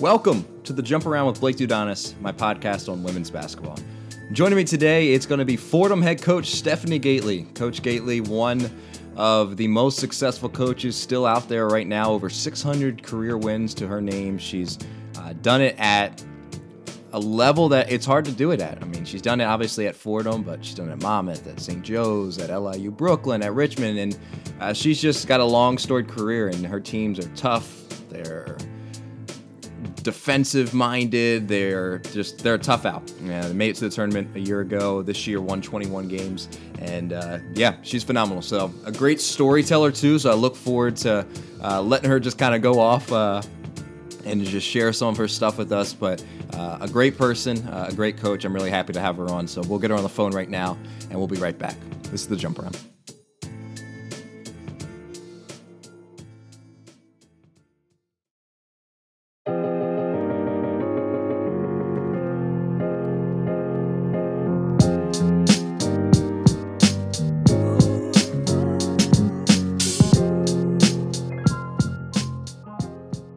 Welcome to the Jump Around with Blake Dudonis, my podcast on women's basketball. Joining me today, it's going to be Fordham head coach Stephanie Gaitley. Coach Gaitley, one of the most successful coaches still out there right now, over 600 career wins to her name. She's done it at a level that it's hard to do it at. I mean, she's done it obviously at Fordham, but she's done it at Monmouth, at St. Joe's, at LIU Brooklyn, at Richmond, and she's just got a long storied career, and her teams are tough, they're defensive minded, they're tough out. Yeah, they made it to the tournament a year ago. This year won 21 games, and she's phenomenal. So a great storyteller too, so I look forward to letting her just kind of go off and just share some of her stuff with us, but a great person, a great coach. I'm really happy to have her on, so we'll get her on the phone right now, and we'll be right back. This is The Jump Around.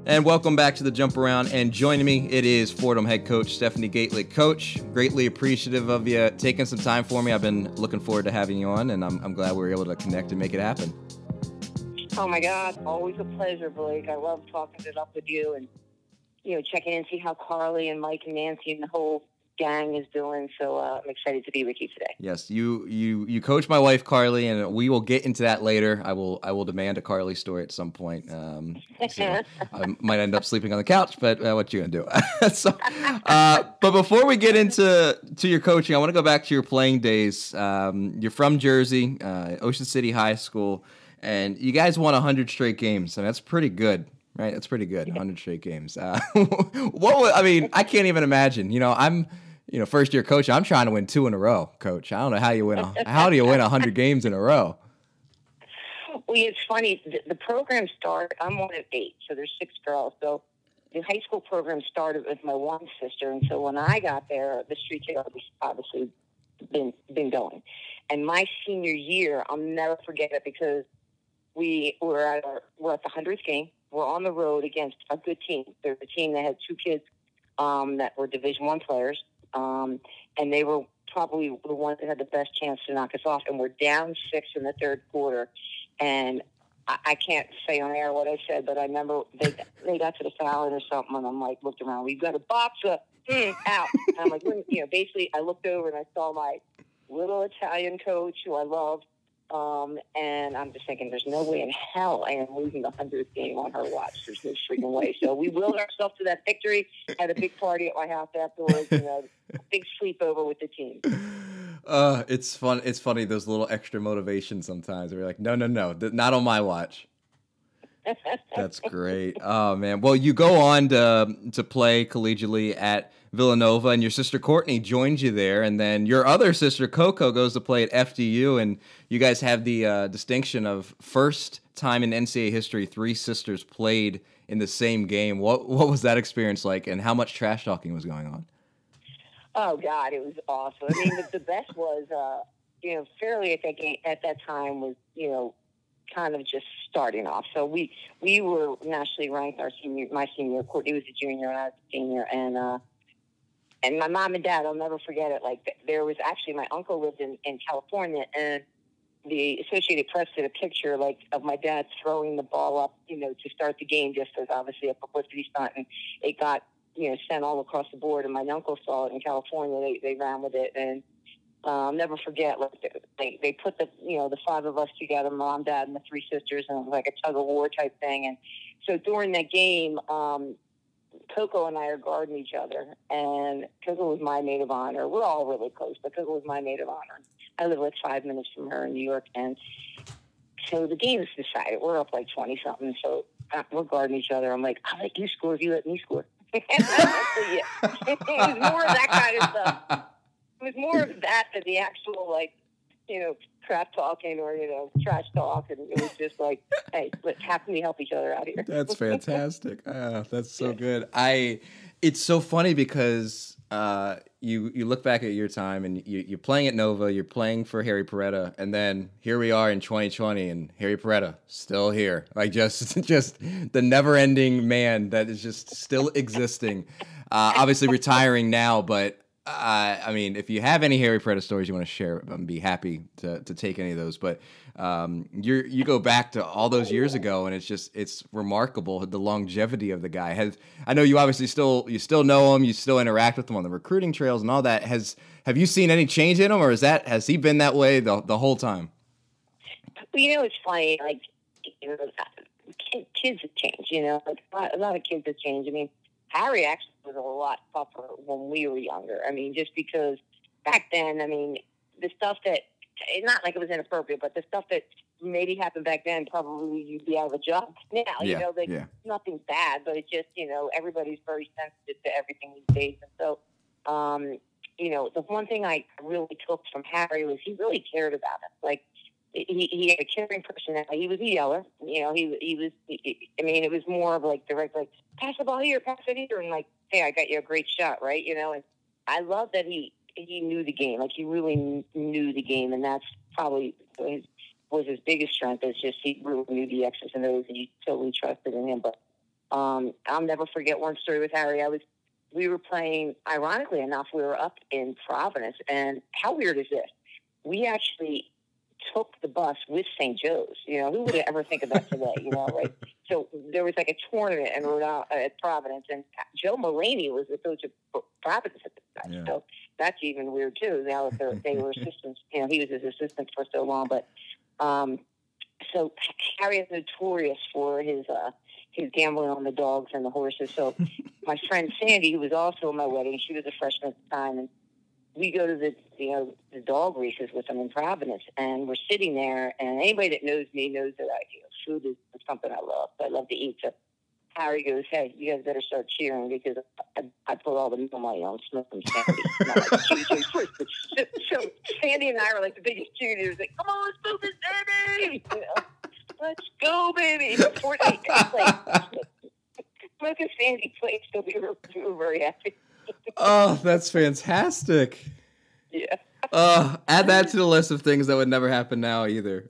And welcome back to The Jump Around, and joining me, it is Fordham head coach Stephanie Gaitley. Coach, greatly appreciative of you taking some time for me. I've been looking forward to having you on, and I'm glad we were able to connect and make it happen. Oh my God, always a pleasure, Blake. I love talking it up with you and, you know, checking in and see how Carly and Mike and Nancy and the whole gang is doing, so I'm excited to be with you today. Yes, you coach my wife Carly, and we will get into that later. I will demand a Carly story at some point. So I might end up sleeping on the couch, but what you gonna do? But before we get into your coaching, I want to go back to your playing days. You're from Jersey, Ocean City High School, and you guys won 100 straight games, and that's pretty good. Right, that's pretty good. 100 straight games. I mean, I can't even imagine. You know, I'm first year coach. I'm trying to win 2 in a row, Coach. I don't know how do you win 100 games in a row? Well, it's funny. The program started. I'm one of 8, so there's 6 girls. So the high school program started with my one sister, and so when I got there, the streak had obviously been going. And my senior year, I'll never forget it because we were at the 100th game. We're on the road against a good team. There's a team that had 2 kids that were Division I players, and they were probably the ones that had the best chance to knock us off. And we're down 6 in the third quarter. And I can't say on air what I said, but I remember they got to the foul or something, and I'm like, looked around, we've got a box up, out. And I'm like, basically I looked over and I saw my little Italian coach who I loved. And I'm just thinking, there's no way in hell I am losing the 100th game on her watch. There's no freaking way. So we willed ourselves to that victory, had a big party at my house afterwards, and a big sleepover with the team. It's fun. It's funny, those little extra motivations sometimes. We're like, no, not on my watch. That's great. Oh, man. Well, you go on to play collegiately at Villanova, and your sister Courtney joins you there, and then your other sister Coco goes to play at FDU, and you guys have the distinction of first time in NCAA history 3 sisters played in the same game. What was that experience like, and how much trash talking was going on? Oh God, it was awesome. I mean, the best was fairly at that time was kind of just starting off. So we were nationally ranked. My senior, Courtney was a junior, and I was a senior, and my mom and dad, I'll never forget it. Like, there was actually, my uncle lived in California, and the Associated Press did a picture, like, of my dad throwing the ball up, to start the game, just as obviously a publicity stunt. And it got, sent all across the board. And my uncle saw it in California. They ran with it. And I'll never forget, like, they put the 5 of us together, mom, dad, and the 3 sisters, and it was like a tug-of-war type thing. And so during that game, Coco and I are guarding each other, and Coco was my maid of honor. We're all really close, but Coco was my maid of honor. I live like 5 minutes from her in New York, and so the game's decided. We're up like 20-something, so we're guarding each other. I'm like, I'll let you score if you let me score. It was more of that kind of stuff. It was more of that than the actual, like, crap talking or, trash talk. And it was just like, hey, how can we help each other out here? That's fantastic. That's so good. I It's so funny because you look back at your time and you're playing at Nova, you're playing for Harry Perretta, and then here we are in 2020 and Harry Perretta still here. Like just the never-ending man that is just still existing. Obviously retiring now, but I mean, if you have any Harry Perretta stories you want to share, I'd be happy to take any of those. But you go back to all those years ago, and it's remarkable the longevity of the guy. I know you obviously still know him, you still interact with him on the recruiting trails and all that. Have you seen any change in him, or has he been that way the whole time? You know, it's funny. Like, you know, kids have changed. You know, like a lot of kids have changed. I mean, Harry actually was a lot tougher when we were younger. I mean, just because back then, I mean, the stuff that, not like it was inappropriate, but the stuff that maybe happened back then, probably you'd be out of a job now. Yeah, you know, like, yeah. Nothing's bad, but it's just, you know, everybody's very sensitive to everything these days. And so, you know, the one thing I really took from Harry was he really cared about us. Like, he had a caring personality. He was a yeller. You know, he was, I mean, it was more of like direct, like, pass the ball here, pass it here. And like, hey, I got you a great shot, right? You know, and I love that he knew the game. Like, he really knew the game, and that's probably was his biggest strength, is just he really knew the X's and O's, and you totally trusted in him. But I'll never forget one story with Harry. We were playing, ironically enough, we were up in Providence, and how weird is this? We actually took the bus with St. Joe's. You know, who would ever think of that today, you know, right? So there was like a tournament in at Providence, and Joe Mulaney was the coach of Providence at the time. Yeah. So that's even weird too. Now that they were assistants, you know, he was his assistant for so long. But so Harry is notorious for his gambling on the dogs and the horses. So my friend Sandy, who was also at my wedding, she was a freshman at the time, and we go to the dog races with them in Providence, and we're sitting there, and anybody that knows me knows that food is something I love. I love to eat. So Harry goes, "Hey, you guys better start cheering, because I put all the meal money on smoking Sandy." And I'm like, so Sandy and I were like the biggest cheerleaders. Like, come on, let's move this baby! You know, let's go, baby! Courtney, like, Smoke and Sandy played, so we were very happy. Oh, that's fantastic. Yeah. Add that to the list of things that would never happen now either.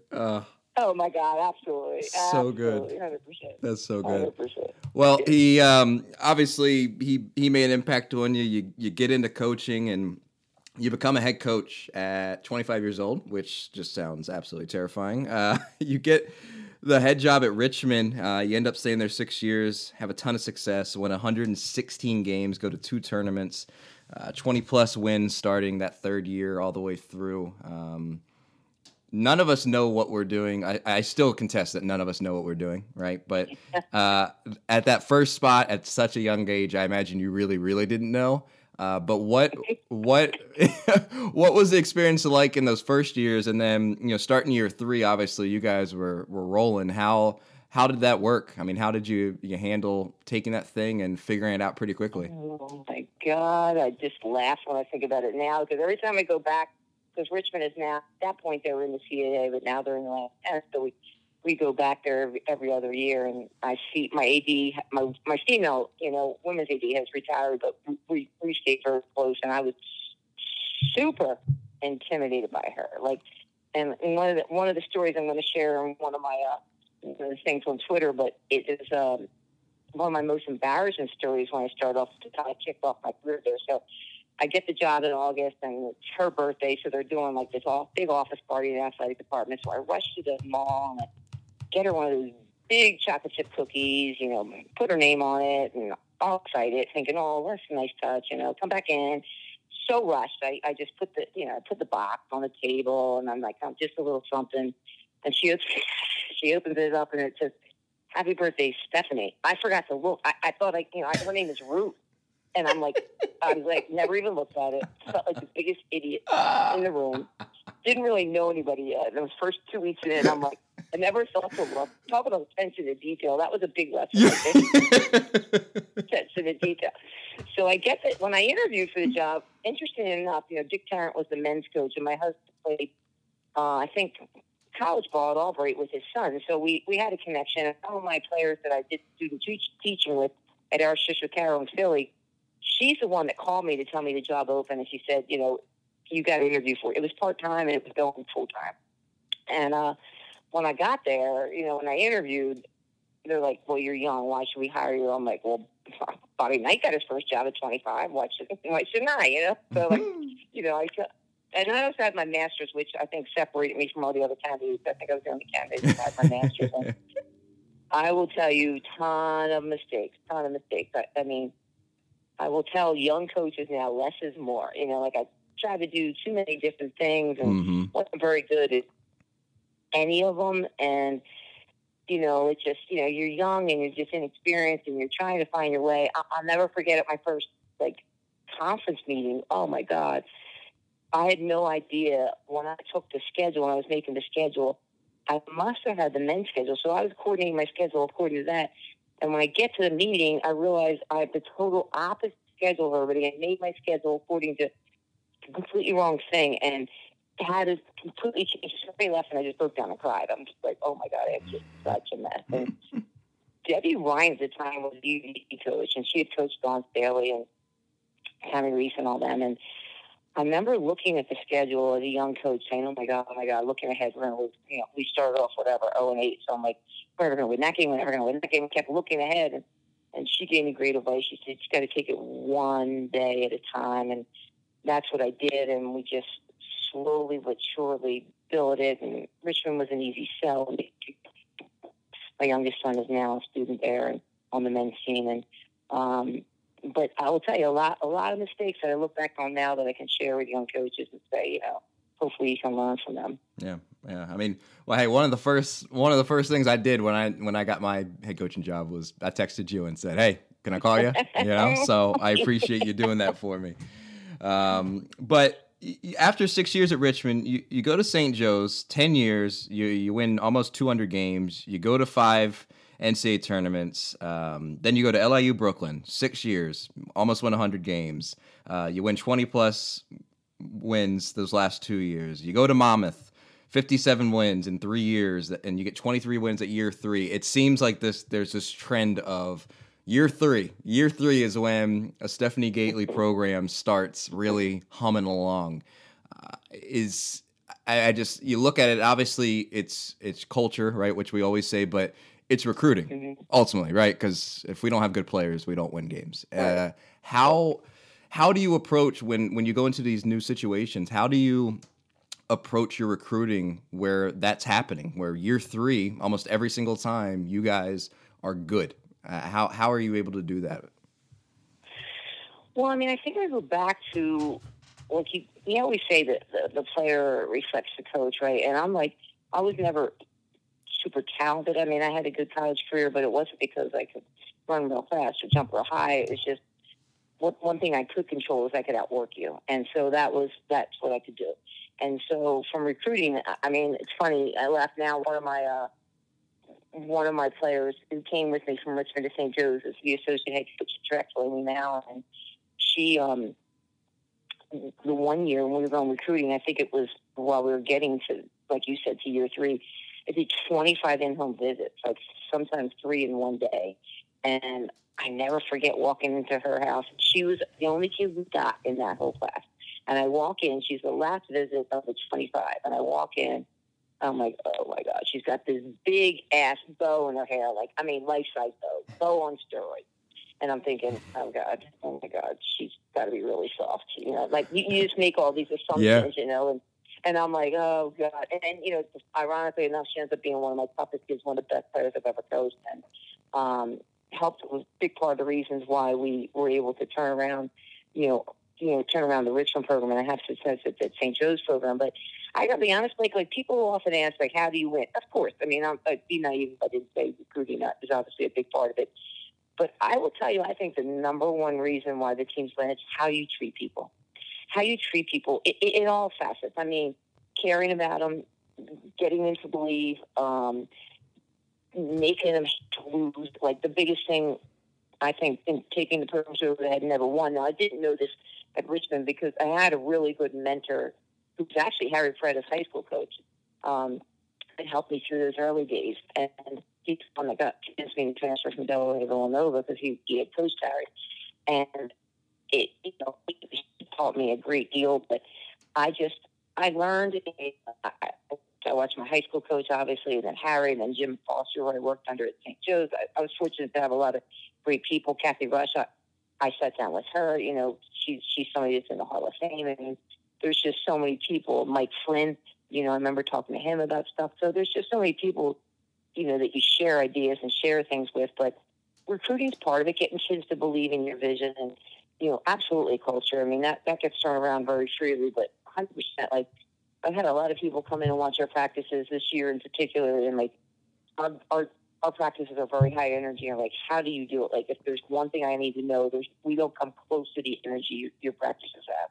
Oh my God, absolutely. So absolutely. Good. 100%. That's so good. 100%. Well, he obviously he made an impact on you. You get into coaching and you become a head coach at 25 years old, which just sounds absolutely terrifying. You get the head job at Richmond. You end up staying there 6 years, have a ton of success, win 116 games, go to 2 tournaments, 20-plus wins starting that third year all the way through. None of us know what we're doing. I still contest that none of us know what we're doing, right? But at that first spot at such a young age, I imagine you really, really didn't know. But what what was the experience like in those first years? And then, you know, starting year 3, obviously you guys were rolling. How did that work? I mean, how did you handle taking that thing and figuring it out pretty quickly? Oh my God, I just laugh when I think about it now, because every time I go back, because Richmond is now, at that point they were in the CAA, but now they're in the LIU. So we go back there every other year, and I see my AD, my female, you know, women's AD has retired, but we stayed very close, and I was super intimidated by her. Like, and one of the stories I'm going to share in one of my things on Twitter, but it is one of my most embarrassing stories when I started off, how I kicked off my career there. So I get the job in August, and it's her birthday, so they're doing like this big office party in the athletic department. So I rush to the mall and get her one of those big chocolate chip cookies, you know, put her name on it, and all excited, thinking, oh, that's a nice touch, you know, come back in. So rushed. I just put the, you know, I put the box on the table, and I'm like, I'm just a little something. And she opens it up, and it says, "Happy birthday, Stephanie." I forgot to look. I thought, like, you know, her name is Ruth. And I'm like, never even looked at it. Felt like the biggest idiot in the room. Didn't really know anybody yet. Those first 2 weeks in, I'm like, I never thought to look. Talk about attention to detail. That was a big lesson. Attention to detail. So I guess that when I interviewed for the job, interesting enough, you know, Dick Tarrant was the men's coach, and my husband played, I think, college ball at Albright with his son. So we had a connection. All of my players that I did student teaching with at our sister Carol in Philly she's the one that called me to tell me the job open, and she said, you know, you got to interview for it. It was part-time, and it was going full-time. And when I got there, you know, when I interviewed, they're like, well, you're young. Why should we hire you? I'm like, well, Bobby Knight got his first job at 25. Why shouldn't I, you know? So, like, you know, and I also had my master's, which I think separated me from all the other candidates. I think I was the only candidate who had my master's. And I will tell you, ton of mistakes. I mean, I will tell young coaches now, less is more. You know, like I tried to do too many different things and wasn't very good at any of them. And, you know, it's just, you know, you're young and you're just inexperienced and you're trying to find your way. I'll never forget at my first, like, conference meeting. Oh, my God. I had no idea when I took the schedule, when I was making the schedule, I must have had the men's schedule. So I was coordinating my schedule according to that. And when I get to the meeting, I realized I had the total opposite schedule of everybody. I made my schedule according to the completely wrong thing and had it completely changed. Somebody left and I just broke down and cried. I'm just like, oh my God, it's just such a mess. And Debbie Rhines at the time was the UVA coach, and she had coached Dawn Staley and Tammy Reese and all them. And I remember looking at the schedule as a young coach saying, oh my God, looking ahead, we're going to lose. You know, we started off whatever, 0-8. So I'm like, we're never going to win that game. We're never going to win that game. We kept looking ahead. And she gave me great advice. She said, you got to take it one day at a time. And that's what I did. And we just slowly but surely built it. And Richmond was an easy sell. My youngest son is now a student there and on the men's team. And, but I will tell you a lot of mistakes that I look back on now that I can share with young coaches and say, you know, hopefully you can learn from them. Yeah. I mean, well, hey, one of the first things I did when I got my head coaching job was I texted you and said, hey, can I call you? You know, so I appreciate you doing that for me. But after 6 years at Richmond, you go to St. Joe's, 10 years, you win almost 200 games, you go to 5 NCAA tournaments. Then you go to LIU Brooklyn, 6 years, almost won 100 games. You win 20-plus wins those last 2 years. You go to Monmouth, 57 wins in 3 years, and you get 23 wins at year 3. It seems like there's this trend of year 3. Year 3 is when a Stephanie Gaitley program starts really humming along. You look at it, obviously it's culture, right, which we always say, but it's recruiting, ultimately, right? Because if we don't have good players, we don't win games. How do you approach, when you go into these new situations, how do you approach your recruiting where that's happening, where year 3, almost every single time, you guys are good? How are you able to do that? Well, I mean, I think I go back to, like, you always say that the player reflects the coach, right? And I'm like, I was never super talented. I mean, I had a good college career, but it wasn't because I could run real fast or jump real high. It was just one thing I could control was I could outwork you. And so that's what I could do. And so from recruiting, I mean, it's funny. I laugh now. One of my players who came with me from Richmond to St. Joe's is the associate head coach directly now. And she, the 1 year when we were on recruiting, I think it was while we were getting to, like you said, to year 3, I did 25 in-home visits, like sometimes 3 in one day. And I never forget walking into her house. She was the only kid we got in that whole class. And I walk in. She's the last visit of the 25. And I walk in. I'm like, oh, my God. She's got this big-ass bow in her hair. Like, I mean, life-size bow. Bow on steroids. And I'm thinking, oh, my God. She's got to be really soft. You know, like, you just make all these assumptions, you know, And I'm like, oh, God. And, you know, ironically enough, she ends up being one of my toughest kids, one of the best players I've ever coached. And helped was a big part of the reasons why we were able to turn around the Richmond program and have success at that St. Joe's program. But I got to be honest, like people often ask, like, how do you win? Of course. I mean, I'd be naive if I didn't say recruiting is obviously a big part of it. But I will tell you, I think the number one reason why the team's win is how you treat people. How you treat people in all facets. I mean, caring about them, getting them to believe, making them lose. Like, the biggest thing, I think, in taking the programs over the head and never won. Now, I didn't know this at Richmond because I had a really good mentor who was actually Harry Perretta's high school coach that helped me through those early days. And he's the one that got me to transfer from Delaware to Villanova because he had coached Harry. And me a great deal, but I learned. I watched my high school coach, obviously, and then Harry, and then Jim Foster, who I worked under at St. Joe's. I was fortunate to have a lot of great people. Kathy Rush, I sat down with her. You know, she's somebody that's in the Hall of Fame. I mean, there's just so many people. Mike Flynn, you know, I remember talking to him about stuff. So there's just so many people, you know, that you share ideas and share things with. But recruiting's part of it, getting kids to believe in your vision and, you know, absolutely culture. I mean, that gets thrown around very freely, but 100%, like, I've had a lot of people come in and watch our practices this year in particular, and, like, our practices are very high energy. I'm like, how do you do it? Like, if there's one thing I need to know, we don't come close to the energy your practices have.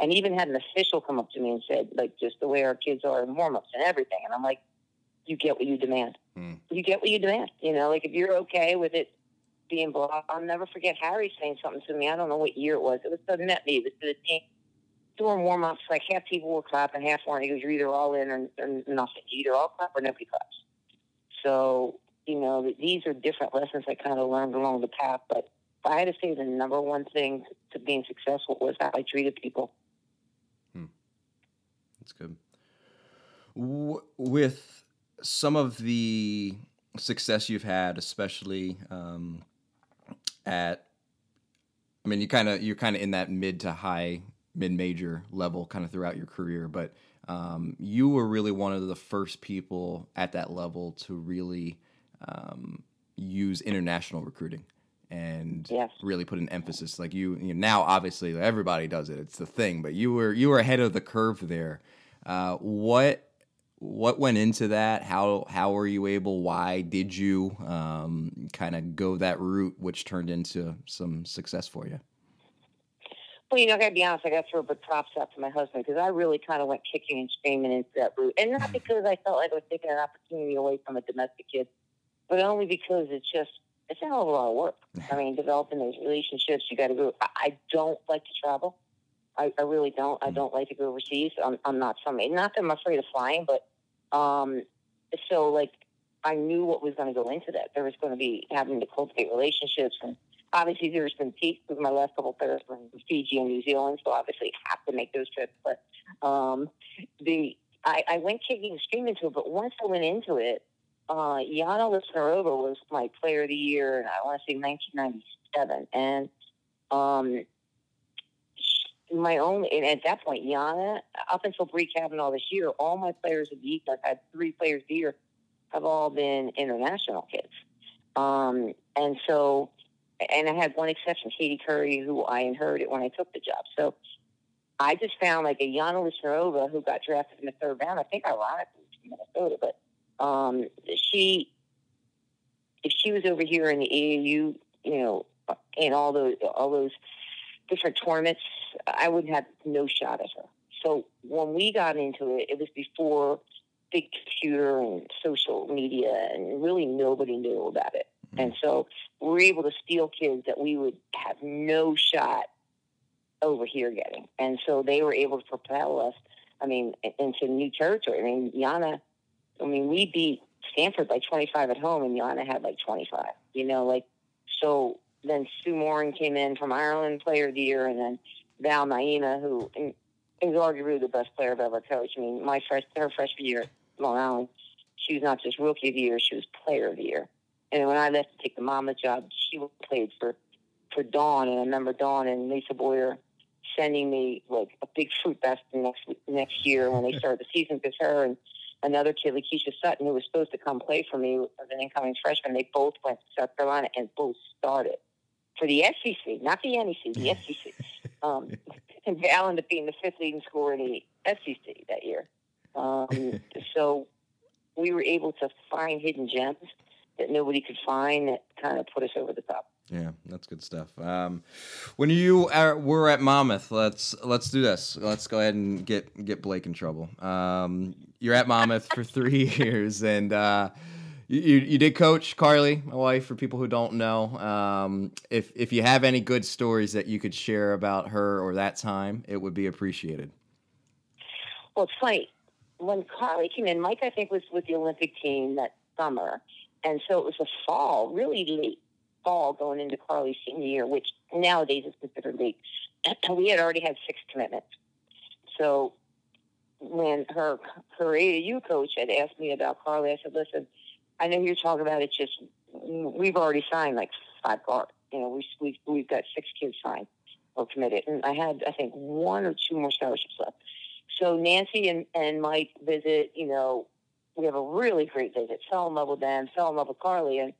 And even had an official come up to me and said, like, just the way our kids are in warm-ups and everything. And I'm like, you get what you demand. Mm. You get what you demand. You know, like, if you're okay with it being blocked. I'll never forget Harry saying something to me. I don't know what year it was. It was to net me. It was to the team. During warm-ups, like, half people were clapping, half weren't. He goes, you're either all in or nothing. You either all clap or nobody claps. So, you know, these are different lessons I kind of learned along the path. But if I had to say the number one thing to being successful was how I treated people. Hmm. That's good. With some of the success you've had, especially you're kind of in that mid to high mid-major level kind of throughout your career, but you were really one of the first people at that level to really use international recruiting and really put an emphasis. Like you now, obviously everybody does it. It's the thing, but you were ahead of the curve there. What went into that? How were you able? Why did you kind of go that route, which turned into some success for you? Well, you know, I got to be honest, I got to throw a bit props out to my husband because I really kind of went kicking and screaming into that route. And not because I felt like I was taking an opportunity away from a domestic kid, but only because it's a hell of a lot of work. I mean, developing those relationships, you got to go. I don't like to travel. I really don't. I don't like to go overseas. I'm not somebody. Not that I'm afraid of flying, but so, like, I knew what was going to go into that. There was going to be having to cultivate relationships, and obviously there's been peaks with my last couple of trips from Fiji and New Zealand, so obviously have to make those trips. But I went kicking and screaming to it, but once I went into it, Yana Lisnerova was my player of the year, and I want to say 1997. And and at that point, Yana, up until Bree Kavanaugh this year, all my players of the year, I've had 3 players of the year, have all been international kids. And I had one exception, Katie Curry, who I inherited when I took the job. So I just found like a Yana Lisnerova who got drafted in the 3rd round. I think ironically from Minnesota, but if she was over here in the AAU, you know, in all those different tournaments, I would have no shot at her. So when we got into it, it was before big computer and social media, and really nobody knew about it. Mm-hmm. And so we were able to steal kids that we would have no shot over here getting. And so they were able to propel us, I mean, into new territory. I mean, Yana, I mean, we beat Stanford by 25 at home, and Yana had like 25, you know, like, so then Sue Morin came in from Ireland, player of the year, and then Val Naima, who is arguably the best player I've ever coached. I mean, her freshman year at Long Island, she was not just rookie of the year, she was player of the year. And when I left to take the mama job, she played for Dawn, and I remember Dawn and Lisa Boyer sending me like a big fruit basket next year when they started the season, because her and another kid, Lakeisha Sutton, who was supposed to come play for me as an incoming freshman, they both went to South Carolina and both started for the SEC, not the NEC, the SEC. And Val ended up being the 5th leading scorer in the SEC that year. So we were able to find hidden gems that nobody could find that kind of put us over the top. Yeah, that's good stuff. When you were at Monmouth, let's do this. Let's go ahead and get Blake in trouble. You're at Monmouth for 3 years, and you did coach Carly, my wife, for people who don't know. If you have any good stories that you could share about her or that time, it would be appreciated. Well, it's funny. When Carly came in, Mike, I think, was with the Olympic team that summer. And so it was a fall, really late fall going into Carly's senior year, which nowadays is considered late. we had already had 6 commitments. So when her AAU coach had asked me about Carly, I said, listen, I know you're talking about it, just we've already signed like 5 guards. You know, we've got 6 kids signed or committed. And I had, I think, 1 or 2 more scholarships left. So Nancy and Mike visit, you know, we have a really great visit. Fell in love with them, fell in love with Carly. And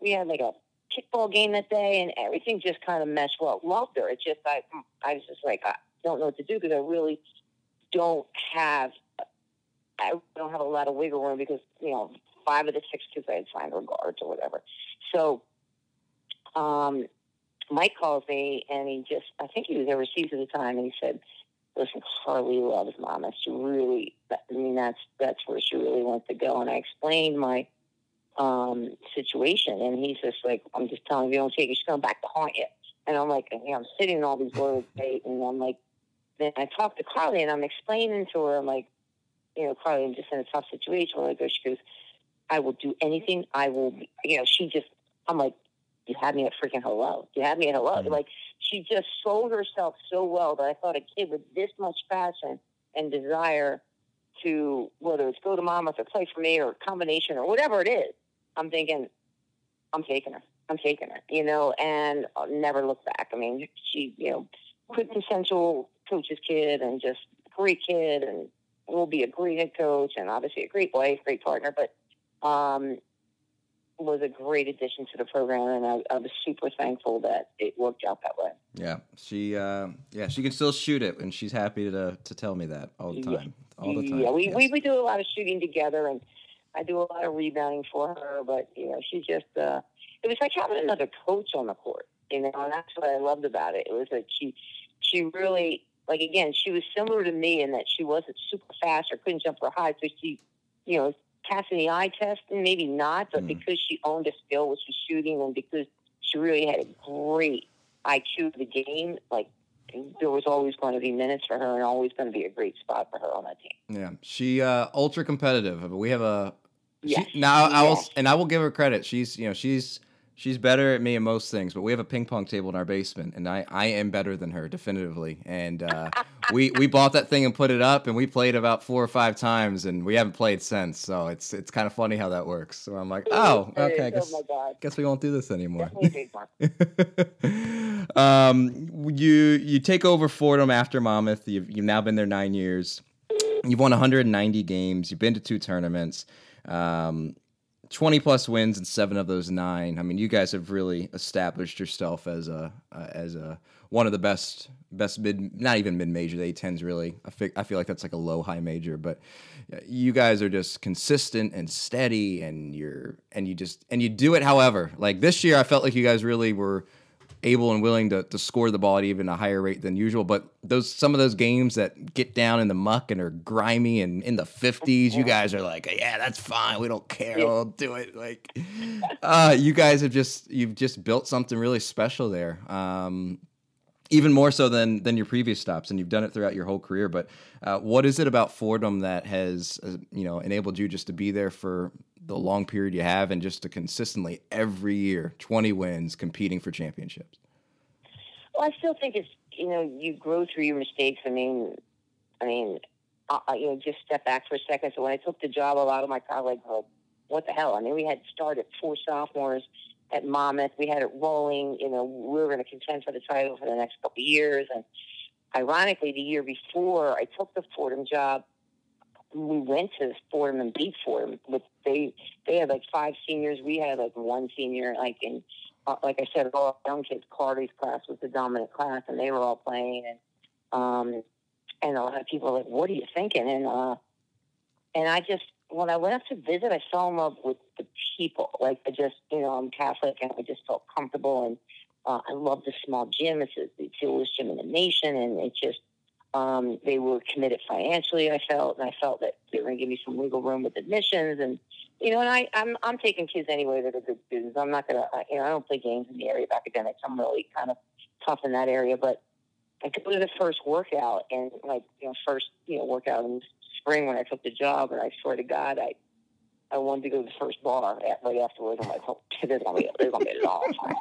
we had like a kickball game that day, and everything just kind of meshed well. Loved her. It's just, I was just like, I don't know what to do because I really don't have a lot of wiggle room because, you know, 5 of the 6 kids I had signed were guards or whatever. So, Mike calls me, and he just, I think he was overseas at the time, and he said, listen, Carly loves Mama. She really, I mean, that's where she really wants to go. And I explained my situation, and he's just like, I'm just telling you, if you don't take it, she's coming back to haunt you. And I'm like, you know, I'm sitting in all these words, right? And I'm like, then I talk to Carly, and I'm explaining to her, I'm like, you know, Carly, I'm just in a tough situation. I'm like, she goes, I will do anything. I will, you know, she just, I'm like, you had me at freaking hello. You had me at hello. Like, she just sold herself so well that I thought a kid with this much passion and desire to, whether it's go to Monmouth or play for me or combination or whatever it is, I'm thinking, I'm taking her, you know, and I'll never look back. I mean, she, you know, quintessential coach's kid and just great kid and will be a great head coach and obviously a great wife, great partner, but, was a great addition to the program, and I was super thankful that it worked out that way. Yeah, she can still shoot it, and she's happy to tell me that all the time. Yeah. All the time. Yeah, we do a lot of shooting together, and I do a lot of rebounding for her. But you know, she just it was like having another coach on the court, you know, and that's what I loved about it. It was like she really, like, again, she was similar to me in that she wasn't super fast or couldn't jump or high, so she, you know, passing the eye test, maybe not, but because she owned a skill, which was shooting, and because she really had a great IQ of the game, like, there was always going to be minutes for her and always going to be a great spot for her on that team. Yeah, she ultra competitive. We have a I will give her credit. She's, you know, she's better at me in most things, but we have a ping pong table in our basement, and I am better than her definitively. And we bought that thing and put it up, and we played about 4 or 5 times, and we haven't played since. So it's kind of funny how that works. So I'm like, oh, okay, I guess we won't do this anymore. You take over Fordham after Monmouth. You've now been there 9 years. You've won 190 games. You've been to 2 tournaments. 20 plus wins in 7 of those 9. I mean, you guys have really established yourself as a one of the best mid, not even mid major. The A10's really, I feel like that's like a low high major, but you guys are just consistent and steady, and you do it. However, like this year, I felt like you guys really were able and willing to score the ball at even a higher rate than usual. But some of those games that get down in the muck and are grimy and in the 50s, you guys are like, yeah, that's fine. We don't care. We'll do it. Like, you guys you've just built something really special there. Even more so than your previous stops, and you've done it throughout your whole career. But what is it about Fordham that has, you know, enabled you just to be there for the long period you have and just to consistently every year, 20 wins, competing for championships? Well, I still think it's, you know, you grow through your mistakes. I mean, you know, just step back for a second. So when I took the job, a lot of my colleagues were like, what the hell? I mean, we had started 4 sophomores at Monmouth. We had it rolling. You know, we were going to contend for the title for the next couple of years. And ironically, the year before I took the Fordham job, we went to Fordham and beat Fordham. But they had like 5 seniors. We had like 1 senior. Like, and like I said, all young kids. Carly's class was the dominant class, and they were all playing. And a lot of people were like, "What are you thinking?" And I just, when I went up to visit, I fell in love with the people. Like, I just, you know, I'm Catholic, and I just felt comfortable, and I love the small gym. It's the oldest gym in the nation, and it just, they were committed financially, I felt, and I felt that they were going to give me some wiggle room with admissions, and, you know, and I'm taking kids anyway that are good students. I'm not going to, you know, I don't play games in the area of academics. I'm really kind of tough in that area, but I could go to the first workout, and, like, you know, workout in spring when I took the job, and I swear to God, I wanted to go to the first bar right afterwards. I'm like, oh, there's going to be a long time.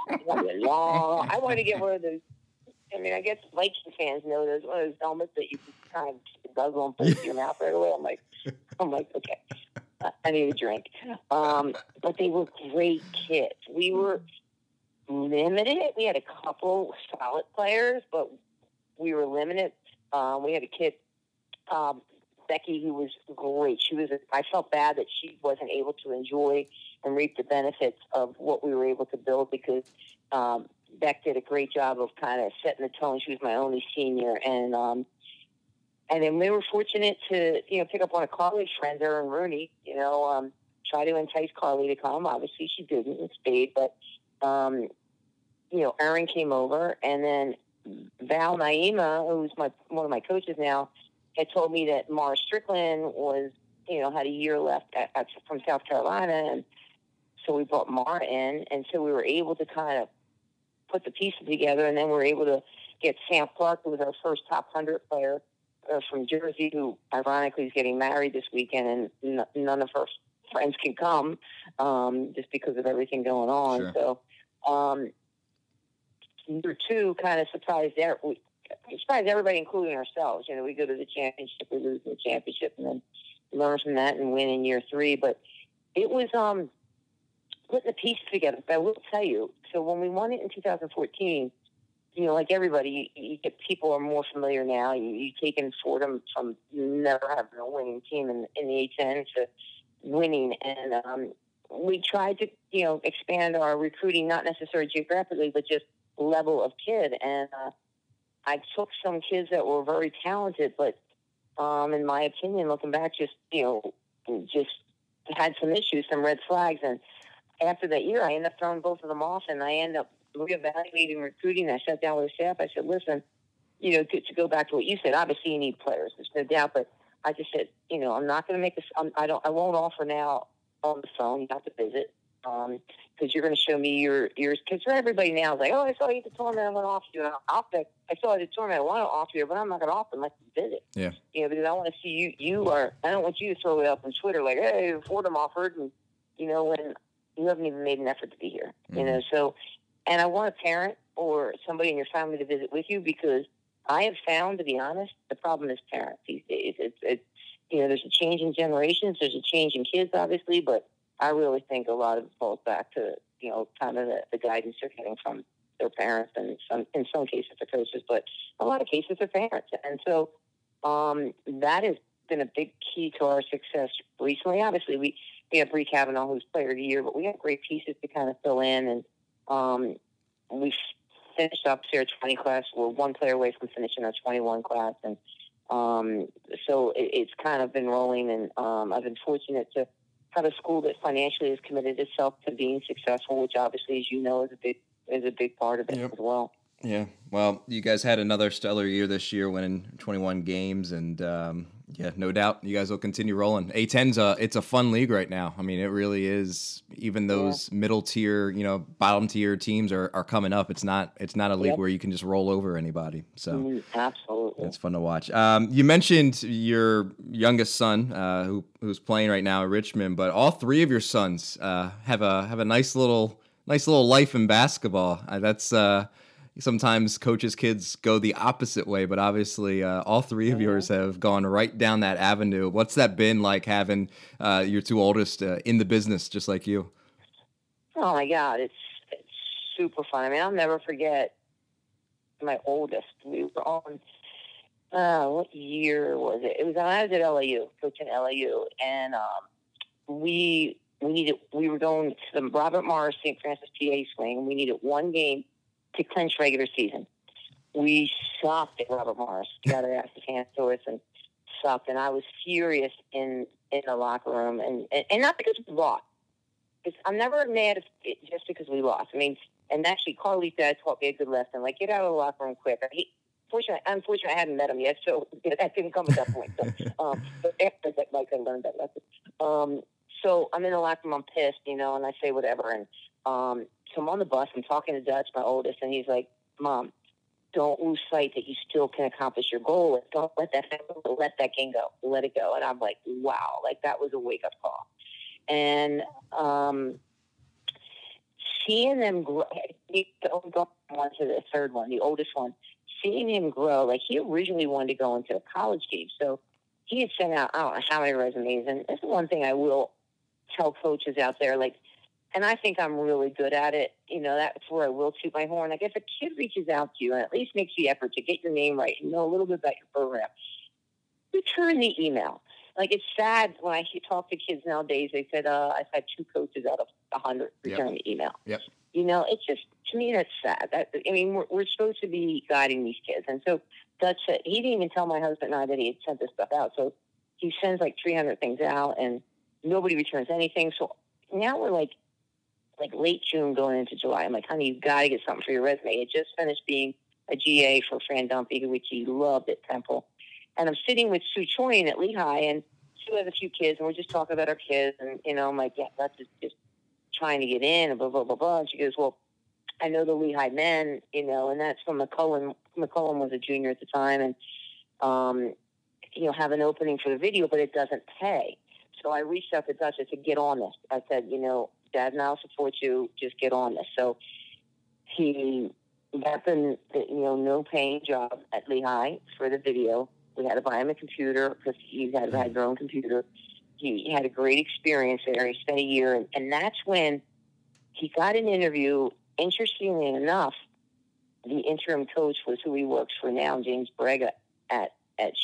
I wanted to get one of those I mean, I guess Viking fans know there's one of those helmets that you can kind of guzzle and put it in your mouth right away. I'm like, okay, I need a drink. But they were great kids. We were limited. We had a couple solid players, but we were limited. We had a kid, Becky, who was great. I felt bad that she wasn't able to enjoy and reap the benefits of what we were able to build, because Beck did a great job of kind of setting the tone. She was my only senior. And then we were fortunate to, pick up on a college friend, Aaron Rooney, try to entice Carly to come. Obviously she didn't in spade, but, Aaron came over, and then Val Naima, who's one of my coaches now, had told me that Mara Strickland was, had a year left from South Carolina. And so we brought Mara in. And so we were able to kind of put the pieces together, and then we were able to get Sam Clark, who was our first top 100 player from Jersey, who ironically is getting married this weekend, and none of her friends can come just because of everything going on. Sure. So year two kind of surprised everybody, including ourselves. We go to the championship, we lose the championship, and then learn from that and win in year three. But it was putting the pieces together. But I will tell you, so when we won it in 2014, like everybody, you get people are more familiar now. You take in Fordham from never having a winning team in the A10 to winning. And we tried to, expand our recruiting, not necessarily geographically, but just level of kid. And I took some kids that were very talented, but in my opinion, looking back, just had some issues, some red flags. And after that year, I ended up throwing both of them off, and I ended up reevaluating recruiting. I sat down with the staff. I said, listen, to go back to what you said, obviously you need players. There's no doubt, but I just said, I'm not going to make this. I won't offer now on the phone, not to visit, because you're going to show me yours. Because everybody now is like, oh, I saw you at the tournament, I'm going to offer you. And I saw you at the tournament, I want to offer you, but I'm not going to offer unless you visit. Yeah. Because I want to see you. I don't want you to throw it up on Twitter like, hey, Fordham offered, and when you haven't even made an effort to be here, so, and I want a parent or somebody in your family to visit with you, because I have found, to be honest, the problem is parents these days. It's there's a change in generations, there's a change in kids, obviously, but I really think a lot of it falls back to, kind of the guidance they're getting from their parents, and in some cases the coaches, but a lot of cases the parents. And so that has been a big key to our success recently. Obviously, we have Bree Kavanaugh, who's player of the year, but we have great pieces to kind of fill in. And we finished up our 20 class. We're one player away from finishing our 21 class. And so it's kind of been rolling. And I've been fortunate to have a school that financially has committed itself to being successful, which obviously, as is a big part of it as well. Yeah. Well, you guys had another stellar year this year, winning 21 games, and no doubt you guys will continue rolling. A10's it's a fun league right now. I mean, it really is. Even those middle tier, bottom tier teams are coming up. It's not a league where you can just roll over anybody. So absolutely, it's fun to watch. You mentioned your youngest son, who's playing right now at Richmond, but all three of your sons have a nice little life in basketball. That's sometimes coaches' kids go the opposite way, but obviously all three of yours have gone right down that avenue. What's that been like, having your two oldest in the business just like you? Oh, my God. It's super fun. I mean, I'll never forget my oldest. We were on what year was it? It was when I was at LIU, coaching LIU, and we were going to the Robert Morris St. Francis PA swing, and we needed one game to clinch regular season. We sucked at Robert Morris. Got our asses handed to us and sucked. And I was furious in the locker room, and not because we lost. I'm never mad just because we lost. I mean, and actually, Carly's dad taught me a good lesson. Like, get out of the locker room quick. Unfortunately, I hadn't met him yet, so that didn't come at that point. So, but after that, I learned that lesson. So I'm in the locker room, I'm pissed, and I say whatever, and so I'm on the bus, I'm talking to Dutch, my oldest, and he's like, Mom, don't lose sight that you still can accomplish your goal. Don't let that happen. Let that game go. Let it go. And I'm like, wow, that was a wake-up call. And seeing him grow, he's the only one to the third one, the oldest one, seeing him grow, like he originally wanted to go into a college team. So he had sent out, I don't know how many resumes. And this is one thing I will tell coaches out there, like, and I think I'm really good at it. You know, that's where I will toot my horn. Like if a kid reaches out to you and at least makes the effort to get your name right and know a little bit about your program, return the email. Like it's sad when I talk to kids nowadays, they said, I've had 2 coaches out of 100 return the email. Yep. You know, it's just, to me, that's sad. We're supposed to be guiding these kids. And so Dutch said, he didn't even tell my husband and I that he had sent this stuff out. So he sends like 300 things out and nobody returns anything. So now we're like late June going into July. I'm like, honey, you've got to get something for your resume. It just finished being a GA for Fran Dumpy, which he loved at Temple. And I'm sitting with Sue Choyne at Lehigh, and Sue has a few kids, and we're just talking about our kids. And, you know, I'm like, yeah, that's just trying to get in, and blah, blah, blah, blah. And she goes, well, I know the Lehigh men, you know, and that's from McCullen. McCullen was a junior at the time, and, you know, have an opening for the video, but it doesn't pay. So I reached out to Dutch. I said, get on this. I said, you know, Dad and I'll support you. Just get on this. So he got the no-paying job at Lehigh for the video. We had to buy him a computer because you guys had your own computer. He had a great experience there. He spent a year, and that's when he got an interview. Interestingly enough, the interim coach was who he works for now, James Brega at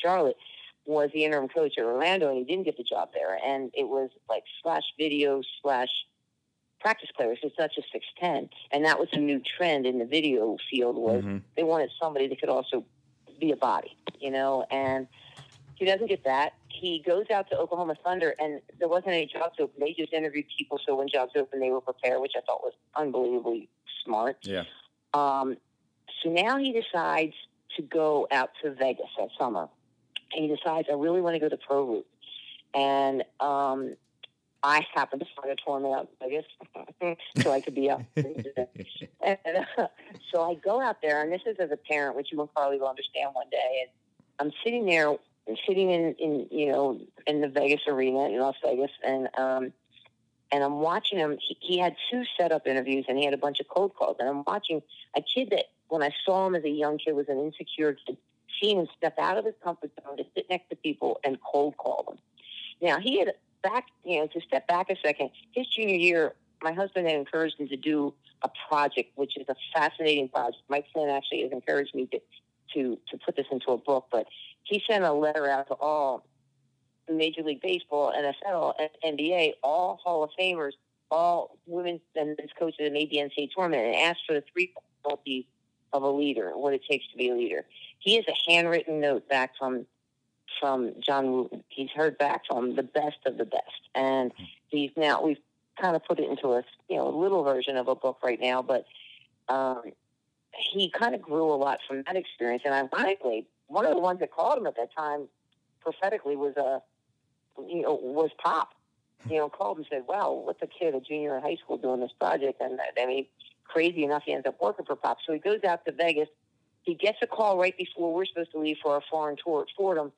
Charlotte, was the interim coach at Orlando, and he didn't get the job there. And it was like /video/ practice players. It's not just 6'10", and that was a new trend in the video field was they wanted somebody that could also be a body, you know, and he doesn't get that. He goes out to Oklahoma Thunder, and there wasn't any jobs open. They just interviewed people, so when jobs open, they were prepared, which I thought was unbelievably smart. Yeah. So now he decides to go out to Vegas that summer, and he decides, I really want to go to Pro Route. And I happened to find a tournament out in Vegas, so I could be out. So I go out there, and this is as a parent, which you and Carly will understand one day. And I'm sitting there, in the Vegas arena in Las Vegas, and I'm watching him. He had 2 setup interviews, and he had a bunch of cold calls. And I'm watching a kid that, when I saw him as a young kid, was an insecure kid, seeing him step out of his comfort zone to sit next to people and cold call them. Now, he had... to step back a second, his junior year, my husband had encouraged him to do a project, which is a fascinating project. Mike Flynn actually has encouraged me to put this into a book, but he sent a letter out to all Major League Baseball, NFL, NBA, all Hall of Famers, all women's and men's coaches that made the NCAA tournament, and asked for the 3 qualities of a leader, what it takes to be a leader. He has a handwritten note back from John Wooten. He's heard back from the best of the best. And we've kind of put it into a little version of a book right now, but he kind of grew a lot from that experience. And ironically, one of the ones that called him at that time prophetically was Pop, called and said, wow, what's a kid, a junior in high school doing this project? And crazy enough, he ends up working for Pop. So he goes out to Vegas. He gets a call right before we're supposed to leave for our foreign tour at Fordham.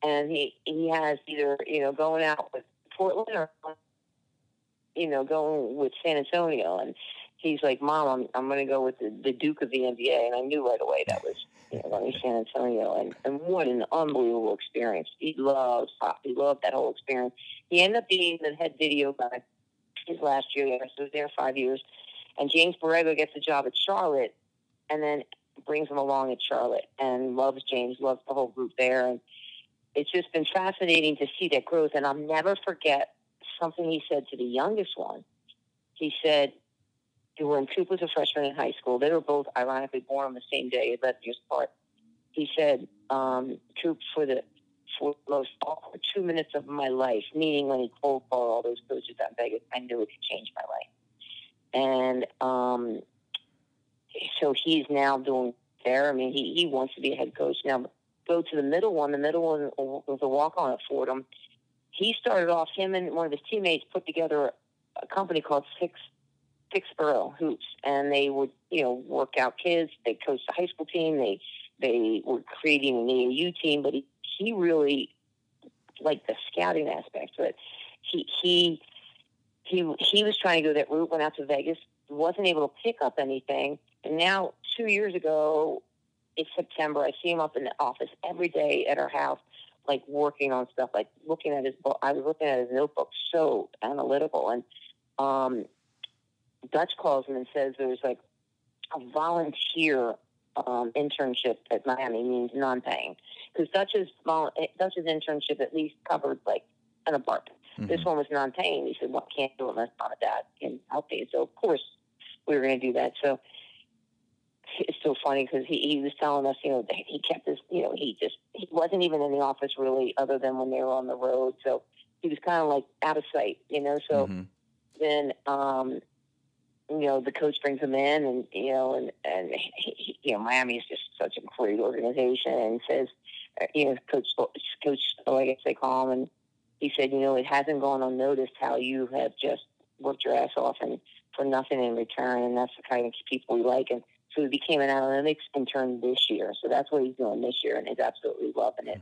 And he has either, going out with Portland or, going with San Antonio. And he's like, Mom, I'm going to go with the Duke of the NBA. And I knew right away that was going to San Antonio. And what an unbelievable experience. He loves Pop. He loved that whole experience. He ended up being the head video guy his last year. So he was there 5 years. And James Borrego gets a job at Charlotte and then brings him along at Charlotte and loves James, loves the whole group there. And it's just been fascinating to see that growth. And I'll never forget something he said to the youngest one. He said, they were in Coopers of freshmen in high school. They were both ironically born on the same day, 11 years apart. He said, Coop, for the most awkward 2 minutes of my life, meaning when he cold called all those coaches out in Vegas, I knew it could change my life. And so he's now doing there. He wants to be a head coach now. Go to the middle one. The middle one was a walk-on at Fordham. He started off, him and one of his teammates put together a company called Sixborough Hoops, and they would, work out kids. They coached the high school team. They were creating an AAU team, but he really liked the scouting aspect of it. He was trying to go that route, went out to Vegas, wasn't able to pick up anything. And now 2 years ago, it's September, I see him up in the office every day at our house, like working on stuff, like looking at his book. I was looking at his notebook, so analytical. And Dutch calls him and says there's like a volunteer internship at Miami, means non-paying, because Dutch's internship at least covered like an apartment. Mm-hmm. This one was non-paying. He said, well, I can't do it unless mom and dad can help me. So of course we were going to do that. So it's so funny because he was telling us, you know, that he kept his, you know, he wasn't even in the office really other than when they were on the road. So he was kind of like out of sight, you know? So mm-hmm. then, you know, the coach brings him in and, you know, and he, you know, Miami is just such a great organization, and says, you know, coach, I guess they call him, and he said, you know, it hasn't gone unnoticed how you have just worked your ass off and for nothing in return. And that's the kind of people we like. And so he became an analytics intern this year. So that's what he's doing this year, and he's absolutely loving it,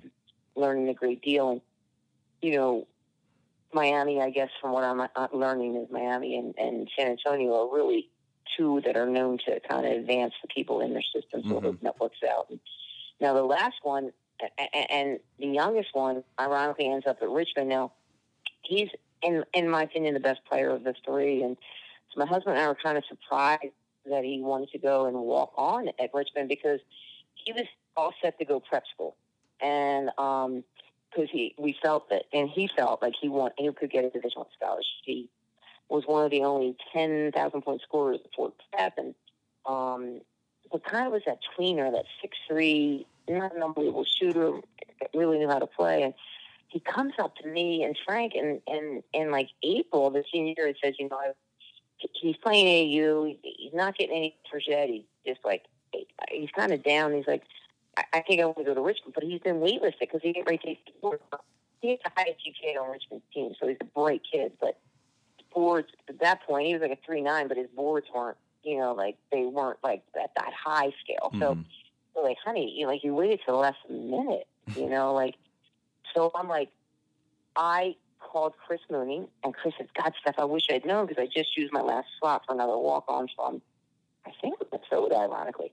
learning a great deal. And, you know, Miami, I guess, from what I'm learning, is Miami and San Antonio are really two that are known to kind of advance the people in their system. So mm-hmm. it networks out. And now the last one, and the youngest one, ironically, ends up at Richmond. Now, he's, in my opinion, the best player of the three. And so my husband and I were kind of surprised that he wanted to go and walk on at Richmond, because he was all set to go prep school. And because we felt that, and he felt like he could get a Division I scholarship. He was one of the only 10,000-point scorers before prep. And but kind of was that tweener, that 6'3", not an unbelievable shooter, really knew how to play. And he comes up to me and Frank in like April this senior year and says, you know, he's playing AU. He's not getting any interest. He's just like, he's kind of down. He's like, I think I want to go to Richmond, but he's been waitlisted because he didn't really take the board. He had the highest GPA on Richmond's team, so he's a bright kid. But the boards, at that point, he was like a 3.9, but his boards weren't, you know, like they weren't like at that high scale. Mm-hmm. So we're like, honey, you know, like you waited till the last minute, you know, like, so I'm like, I called Chris Mooney, and Chris said, God, Steph, I wish I'd known, because I just used my last slot for another walk-on from, I think, Minnesota, ironically.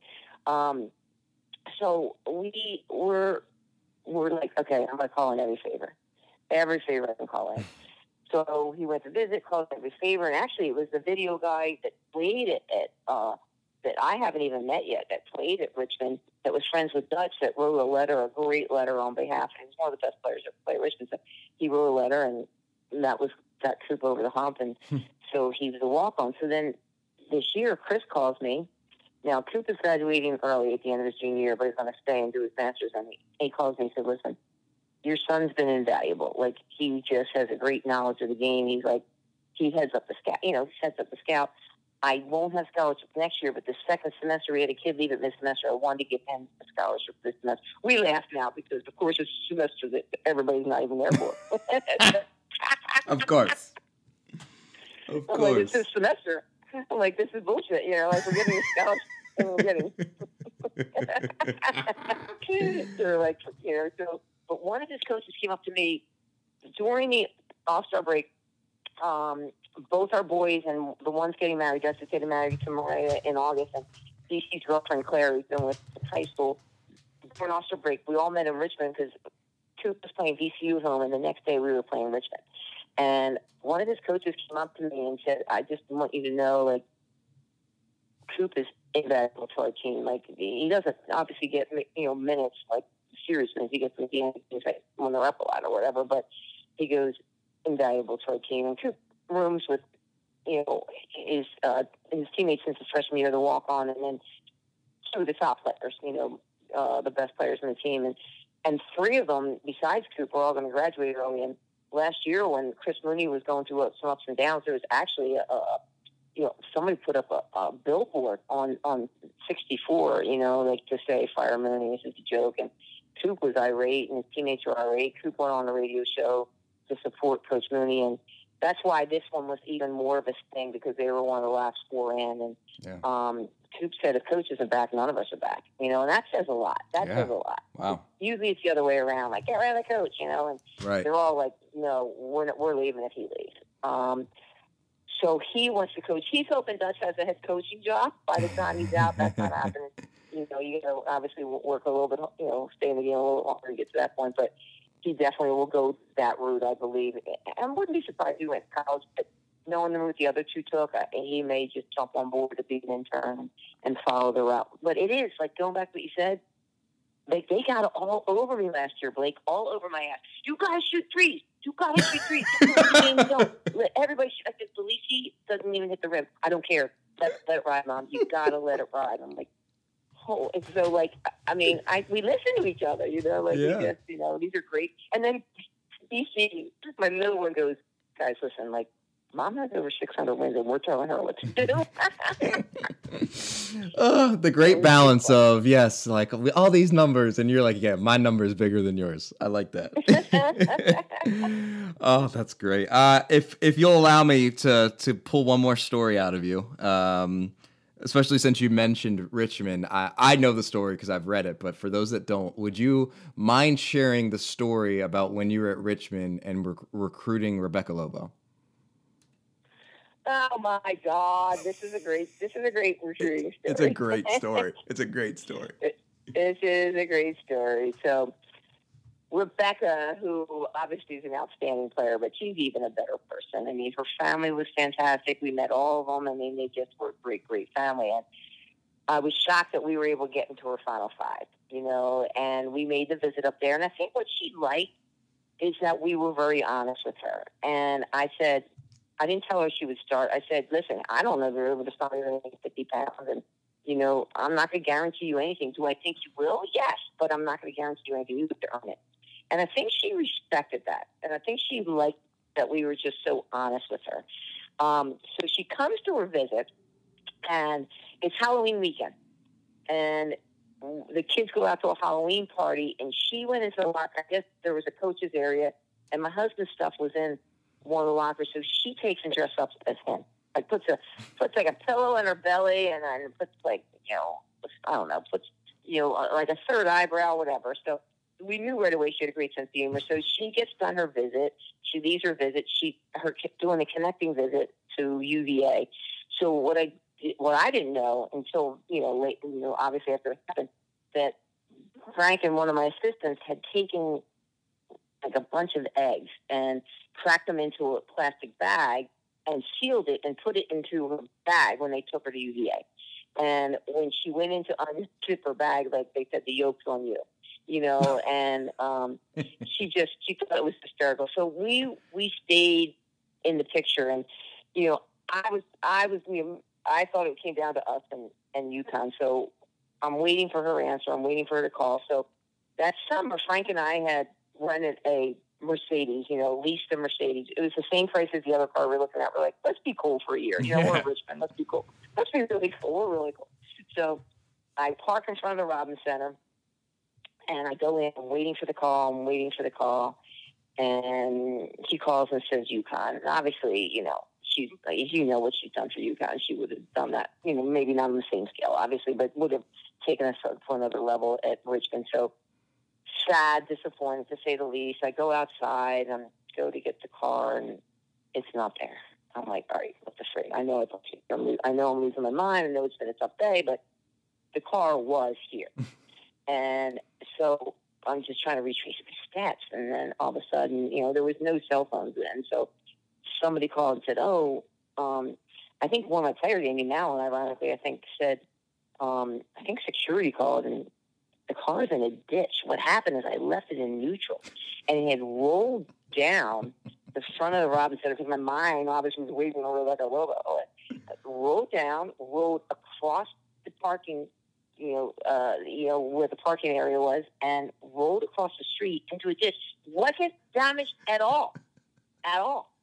So we were like, okay, I'm going to call in every favor I can call in. So he went to visit, called every favor, and actually it was the video guy that played it that I haven't even met yet, that played at Richmond, that was friends with Dutch, that wrote a great letter on behalf. He was one of the best players that played at Richmond. So he wrote a letter, and that troop over the hump, and so he was a walk-on. So then this year, Chris calls me. Now, Coop is graduating early at the end of his junior year, but he's going to stay and do his master's. And he calls me and said, listen, your son's been invaluable. Like, he just has a great knowledge of the game. He's like, he heads up the scout. I won't have scholarship next year, but the second semester, we had a kid leave it mid-semester. I wanted to give him a scholarship this semester. We laugh now because, of course, it's a semester that everybody's not even there for. Of course. Of course. I'm like, it's this semester. I'm like, this is bullshit. You know, like, we're getting a scholarship. And we're getting. They're like, you know, so. But one of his coaches came up to me during the All-Star break. Both our boys, and the one's getting married, Justin's getting married to Mariah in August, and DC's girlfriend, Claire, who's been with high school, for an All-Star break. We all met in Richmond because Coop was playing VCU at home, and the next day we were playing Richmond. And one of his coaches came up to me and said, I just want you to know, like, Coop is invaluable to our team. Like, he doesn't obviously get, you know, minutes, like, serious minutes. He gets at the end, he's like, when they're up a lot or whatever, but he goes invaluable to our team. And Coop rooms with, you know, his teammates since the freshman year, the walk-on, and then two of the top players, you know, the best players on the team. And three of them, besides Cooper, are all going to graduate early. And last year when Chris Mooney was going through some ups and downs, there was actually you know, somebody put up a billboard on 64, you know, like to say, fire Mooney, this is a joke. And Cooper was irate, and his teammates were irate. Cooper went on a radio show to support Coach Mooney, and that's why this one was even more of a sting, because they were one of the last four in. And yeah. Coop said, if Coach isn't back, none of us are back. You know, and that says a lot. Wow. Usually it's the other way around. Like, get rid of the coach, you know. And They're all like, no, we're leaving if he leaves. So he wants to coach. He's hoping Dutch has a head coaching job. By the time he's out, that's not happening. You know, you gotta obviously work a little bit, you know, stay in the game a little longer and get to that point. But he definitely will go that route, I believe. And wouldn't be surprised if he went to college, but knowing the route the other two took, he may just jump on board to be an intern and follow the route. But it is, like, going back to what you said, they got all over me last year, Blake, all over my ass. You guys shoot threes. You gotta shoot threes. Everybody shoot. I said, Felici doesn't even hit the rim. I don't care. Let it ride, Mom. You gotta let it ride. I'm like, oh. And so, like, I mean, we listen to each other, you know? Like, yeah. We just, you know, these are great. And then DC, my middle one goes, guys, listen, like, Mom has over 600 wins, and we're telling her what to do. The great balance of, yes, like, all these numbers, and you're like, yeah, my number is bigger than yours. I like that. Oh, that's great. If you'll allow me to pull one more story out of you, especially since you mentioned Richmond, I know the story because I've read it, but for those that don't, would you mind sharing the story about when you were at Richmond and recruiting Rebecca Lobo? Oh my God! This is a great recruiting story. It's a great story. This is a great story. So, Rebecca, who obviously is an outstanding player, but she's even a better person. I mean, her family was fantastic. We met all of them. I mean, they just were a great family. And I was shocked that we were able to get into her Final Five. You know, and we made the visit up there. And I think what she liked is that we were very honest with her. And I said, I didn't tell her she would start. I said, listen, I don't know if you're able to start with anything 50 pounds. And, you know, I'm not going to guarantee you anything. Do I think you will? Yes, but I'm not going to guarantee you anything. You have to earn it. And I think she respected that. And I think she liked that we were just so honest with her. So she comes to her visit, and it's Halloween weekend. And the kids go out to a Halloween party, and she went into the locker. I guess there was a coach's area, and my husband's stuff was in one of the lockers, so she takes and dresses up as him. Like puts like a pillow in her belly, and then puts like, you know, I don't know, puts, you know, like a third eyebrow, whatever. So we knew right away she had a great sense of humor. So she gets done her visit. She leaves her visit. She's doing a connecting visit to UVA. So what I didn't know until, you know, late, you know, obviously after it happened, that Frank and one of my assistants had taken like a bunch of eggs and cracked them into a plastic bag and sealed it and put it into her bag when they took her to UVA. And when she went in to unzip her bag, like they said, the yolk's on you, you know, and she thought it was hysterical. So we stayed in the picture, and, you know, I thought it came down to us and UConn. So I'm waiting for her answer. I'm waiting for her to call. So that summer, Frank and I had rented a Mercedes, you know, leased a Mercedes. It was the same price as the other car we were looking at. We're like, let's be cool for a year. You know, we're in Richmond. Let's be cool. Let's be really cool. We're really cool. So I park in front of the Robin Center, and I go in. I'm waiting for the call. And she calls and says UConn. And obviously, you know, she's, you know what she's done for UConn. She would have done that, you know, maybe not on the same scale, obviously, but would have taken us to another level at Richmond. So sad, disappointed, to say the least. I go outside and go to get the car, and it's not there. I'm like, all right, what the frig? I know I'm losing my mind. I know it's been a tough day, but the car was here. And so I'm just trying to retrace my steps. And then all of a sudden, you know, there was no cell phones then. So somebody called and said, I think one of my players, Amy Mallon, ironically, I think said, I think security called, and the car's in a ditch. What happened is I left it in neutral, and it had rolled down the front of the Robin Center, because my mind obviously was waving over like a Lobo. It rolled down, rolled across the parking, you know where the parking area was, and rolled across the street into a ditch. Wasn't damaged at all, at all.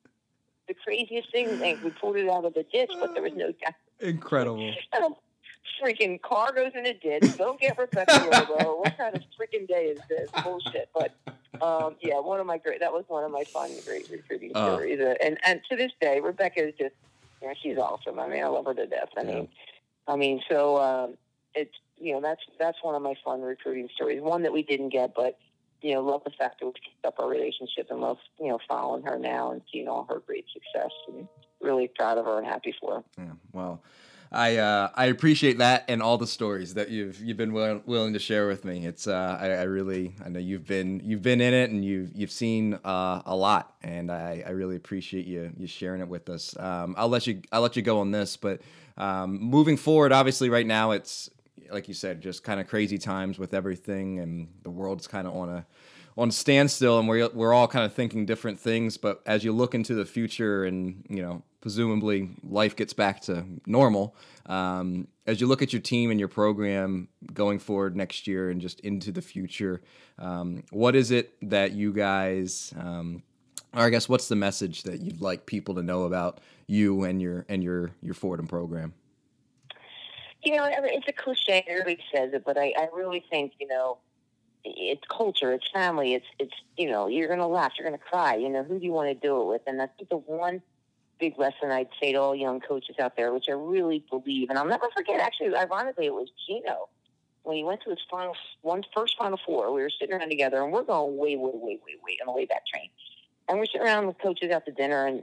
The craziest thing, like, we pulled it out of the ditch, but there was no damage. Incredible. Freaking car goes in a ditch. Go get Rebecca Lobo. What kind of freaking day is this? Bullshit. But yeah, that was one of my fun, great recruiting stories. And to this day, Rebecca is just, you know, she's awesome. I mean, I love her to death. So it's, you know, that's one of my fun recruiting stories. One that we didn't get, but, you know, love the fact that we kept up our relationship, and love, you know, following her now and seeing all her great success. And really proud of her and happy for her. Yeah, well, I appreciate that and all the stories that you've been willing to share with me. It's I know you've been in it and you've seen a lot, and I really appreciate you sharing it with us. I'll let you go on this, but moving forward, obviously right now it's like you said, just kind of crazy times with everything, and the world's kind of on standstill, and we're all kind of thinking different things. But as you look into the future, and presumably life gets back to normal, as you look at your team and your program going forward next year and just into the future, what is it that you guys, or I guess what's the message that you'd like people to know about you and your Fordham program? It's a cliche. Everybody says it, but I really think it's culture, it's family, it's you're gonna laugh, you're gonna cry, who do you want to do it with? And I think the one big lesson I'd say to all young coaches out there, which I really believe, and I'll never forget, actually, ironically, it was Gino when he went to his final four. We were sitting around together, and we're going way on the way back train, and we're sitting around with coaches out to dinner, and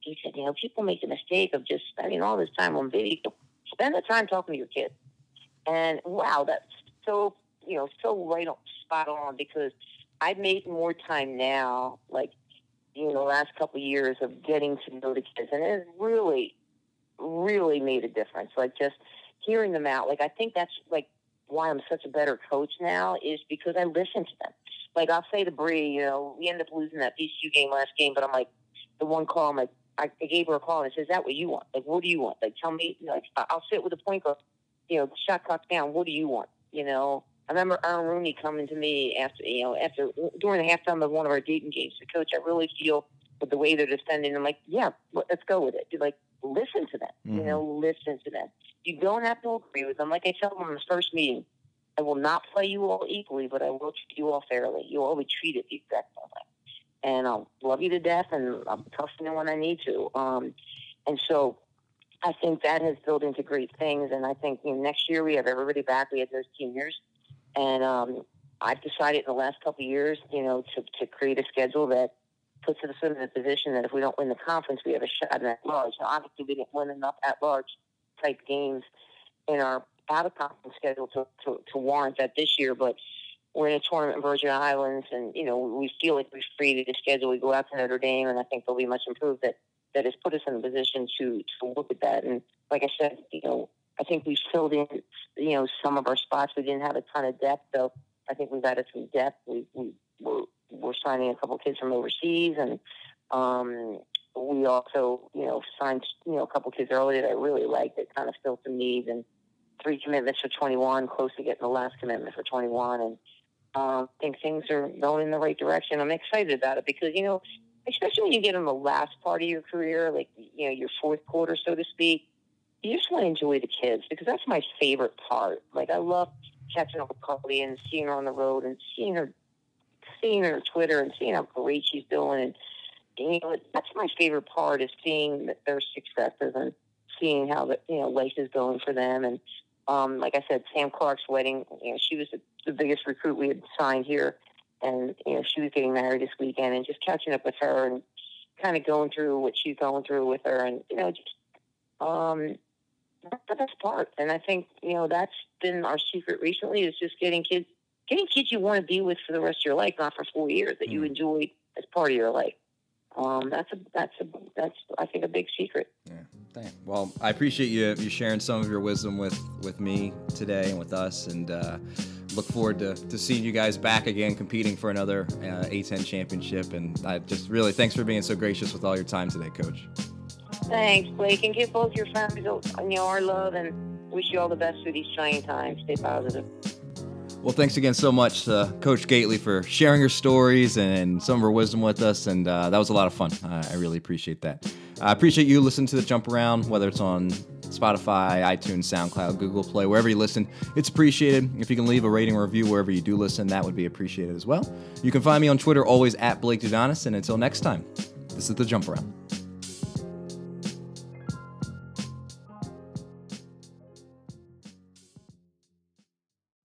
he said, people make the mistake of just spending all this time on video. Spend the time talking to your kids. And wow, that's so right on, spot on, because I've made more time now, like, the last couple of years of getting to know the kids. And it really, really made a difference. Like, just hearing them out. Like, I think that's, like, why I'm such a better coach now is because I listen to them. Like, I'll say to Bree, we end up losing that VCU game last game, but I'm like, the one call, I'm like, I gave her a call and I said, is that what you want? Like, what do you want? Like, tell me, like, I'll sit with a point guard, the shot clock down. What do you want? I remember Aaron Rooney coming to me after during the halftime of one of our Dayton games. The coach, I really feel with the way they're defending. I'm like, yeah, let's go with it. You're like, listen to them. Mm-hmm. Listen to them. You don't have to agree with them. Like I told them in the first meeting, I will not play you all equally, but I will treat you all fairly. You will always treat it the exact same way. And I'll love you to death, and I'll toughen you when I need to. And so I think that has built into great things. And I think next year we have everybody back. We had those seniors. And I've decided in the last couple of years, to create a schedule that puts us in a position that if we don't win the conference, we have a shot at large. Now, obviously, we didn't win enough at large type games in our out-of-conference schedule to warrant that this year. But we're in a tournament in Virgin Islands, and, we feel like we've created a schedule. We go out to Notre Dame, and I think there'll be much improved that has put us in a position to look at that. And like I said, I think we've filled in, some of our spots. We didn't have a ton of depth, so I think we've added some depth. We're signing a couple of kids from overseas, and we also, signed, a couple of kids early that I really liked that kind of filled some needs, and 3 commitments for 21, close to getting the last commitment for 21, and I think things are going in the right direction. I'm excited about it because, especially when you get in the last part of your career, like, your fourth quarter, so to speak, you just want to enjoy the kids because that's my favorite part. Like, I love catching up with Carly and seeing her on the road and seeing her Twitter and seeing how great she's doing. And, that's my favorite part is seeing their successes and seeing how the, life is going for them. And, like I said, Sam Clark's wedding, she was the biggest recruit we had signed here. And, she was getting married this weekend, and just catching up with her and kind of going through what she's going through with her. And, that's the best part. And I think, that's been our secret recently is just getting kids you want to be with for the rest of your life, not for 4 years, that you enjoy as part of your life. That's I think a big secret. Yeah. Damn. Well, I appreciate you sharing some of your wisdom with me today and with us, and look forward to seeing you guys back again competing for another A10 championship. And I just really thanks for being so gracious with all your time today, Coach. Thanks, Blake, and give both your families our love, and wish you all the best through these trying times. Stay positive. Well, thanks again so much to Coach Gaitley for sharing her stories and some of her wisdom with us, and that was a lot of fun. I really appreciate that. I appreciate you listening to The Jump Around, whether it's on Spotify, iTunes, SoundCloud, Google Play, wherever you listen. It's appreciated. If you can leave a rating or review wherever you do listen, that would be appreciated as well. You can find me on Twitter, always @Blake Dudonis, and until next time, this is The Jump Around.